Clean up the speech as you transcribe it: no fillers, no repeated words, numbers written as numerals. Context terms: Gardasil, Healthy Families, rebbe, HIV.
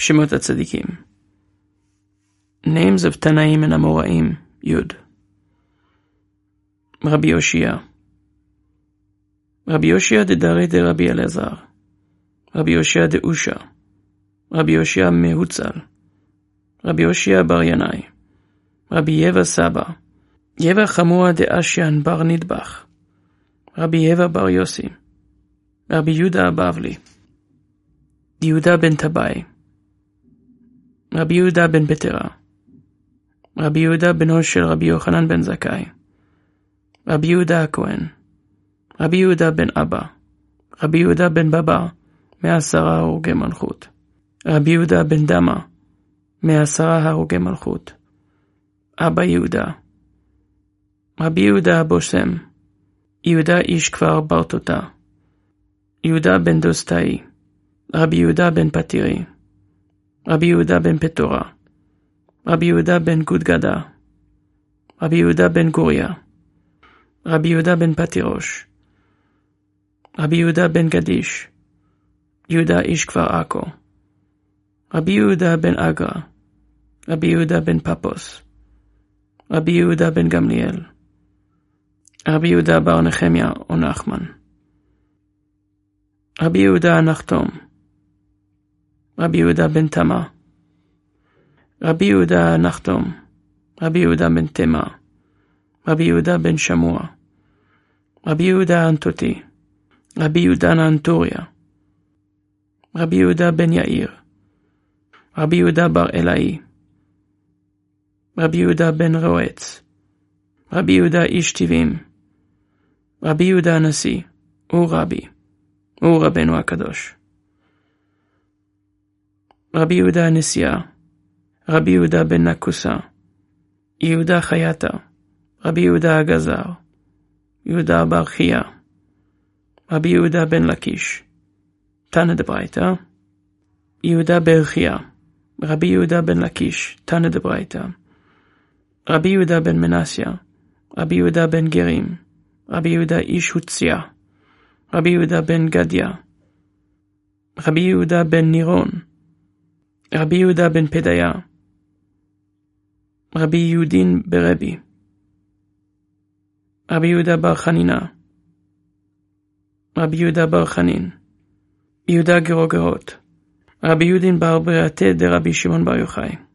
Shemot Hatzaddikim. Names of Tanaim and Amoraim, Yud. Rabbi Yoshia. Rabbi Yoshia de Dare de Rabbi Elazar. Rabbi Yoshia de Usha. Rabbi Yoshia Mehutzal. Rabbi Yoshia Bar Yanai. Rabbi Yeva Saba. Yeva Chamua de Ashyan Bar Nidbach. Rabbi Yeva Bar Yossi. Rabbi Yehuda Bavli. Yehuda ben Tabai. Rabbi Yehuda ben Betera. Rabbi Yehuda ben Hoshel Rabbi Yochanan ben Zakkai. Rabbi Yehuda HaKohen. Rabbi Yehuda ben Abba. Rabbi Yehuda ben Baba. מעשרה הרוגי מלכות. רבי יהודה בן דמה, מעשרה הרוגי מלכות. אבא יהודה. רבי יהודה הבושם. יהודה איש כפר ברטוטה. יהודה בן דוסטאי. רבי יהודה בן פתירי. רבי יהודה בן פטורה. רבי יהודה בן גודגדה. רבי יהודה בן גוריה. רבי יהודה בן פתירוש. רבי יהודה בן גדיש. יהודה איש כפר עכו. רבי יהודה בן אגרא. רבי יהודה בן פפוס. רבי יהודה בן גמליאל. רבי יהודה בר נחמיה או נחמן. רבי יהודה הנחתום. רבי יהודה בן תמה. רבי יהודה הנחתום. רבי יהודה בן תמה. רבי יהודה בן שמוע. רבי יהודה האנטוטי. רבי יהודה האנטוריה. רבי יהודה בן יאיר. רבי יהודה בר אלאי. רבי יהודה בן רועץ. רבי יהודה איש טבעים. רבי יהודה הנשיא. הוא רבי. הוא רבנו הקדוש. רבי יהודה הנשיאה. רבי יהודה בן נקוסה. יהודה חייתה. רבי יהודה הגזר. יהודה בר חייה. רבי יהודה בן לקיש. תנא דברייתא. יהודה בר חייה. רבי יהודה בן לקיש. תנא דברייתא. רבי יהודה בן מנסיה. רבי יהודה בן גרים. רבי יהודה איש הוציא. רבי יהודה בן גדיה. רבי יהודה בן נירון. רבי יהודה בן פדיה. רבי יהודין ברבי. רבי יהודה בר חנינה. רבי יהודה בר חנין. יהודה גרו גרות. רבי יהודין בר בריאטה דרבי שמעון בר יוחאי.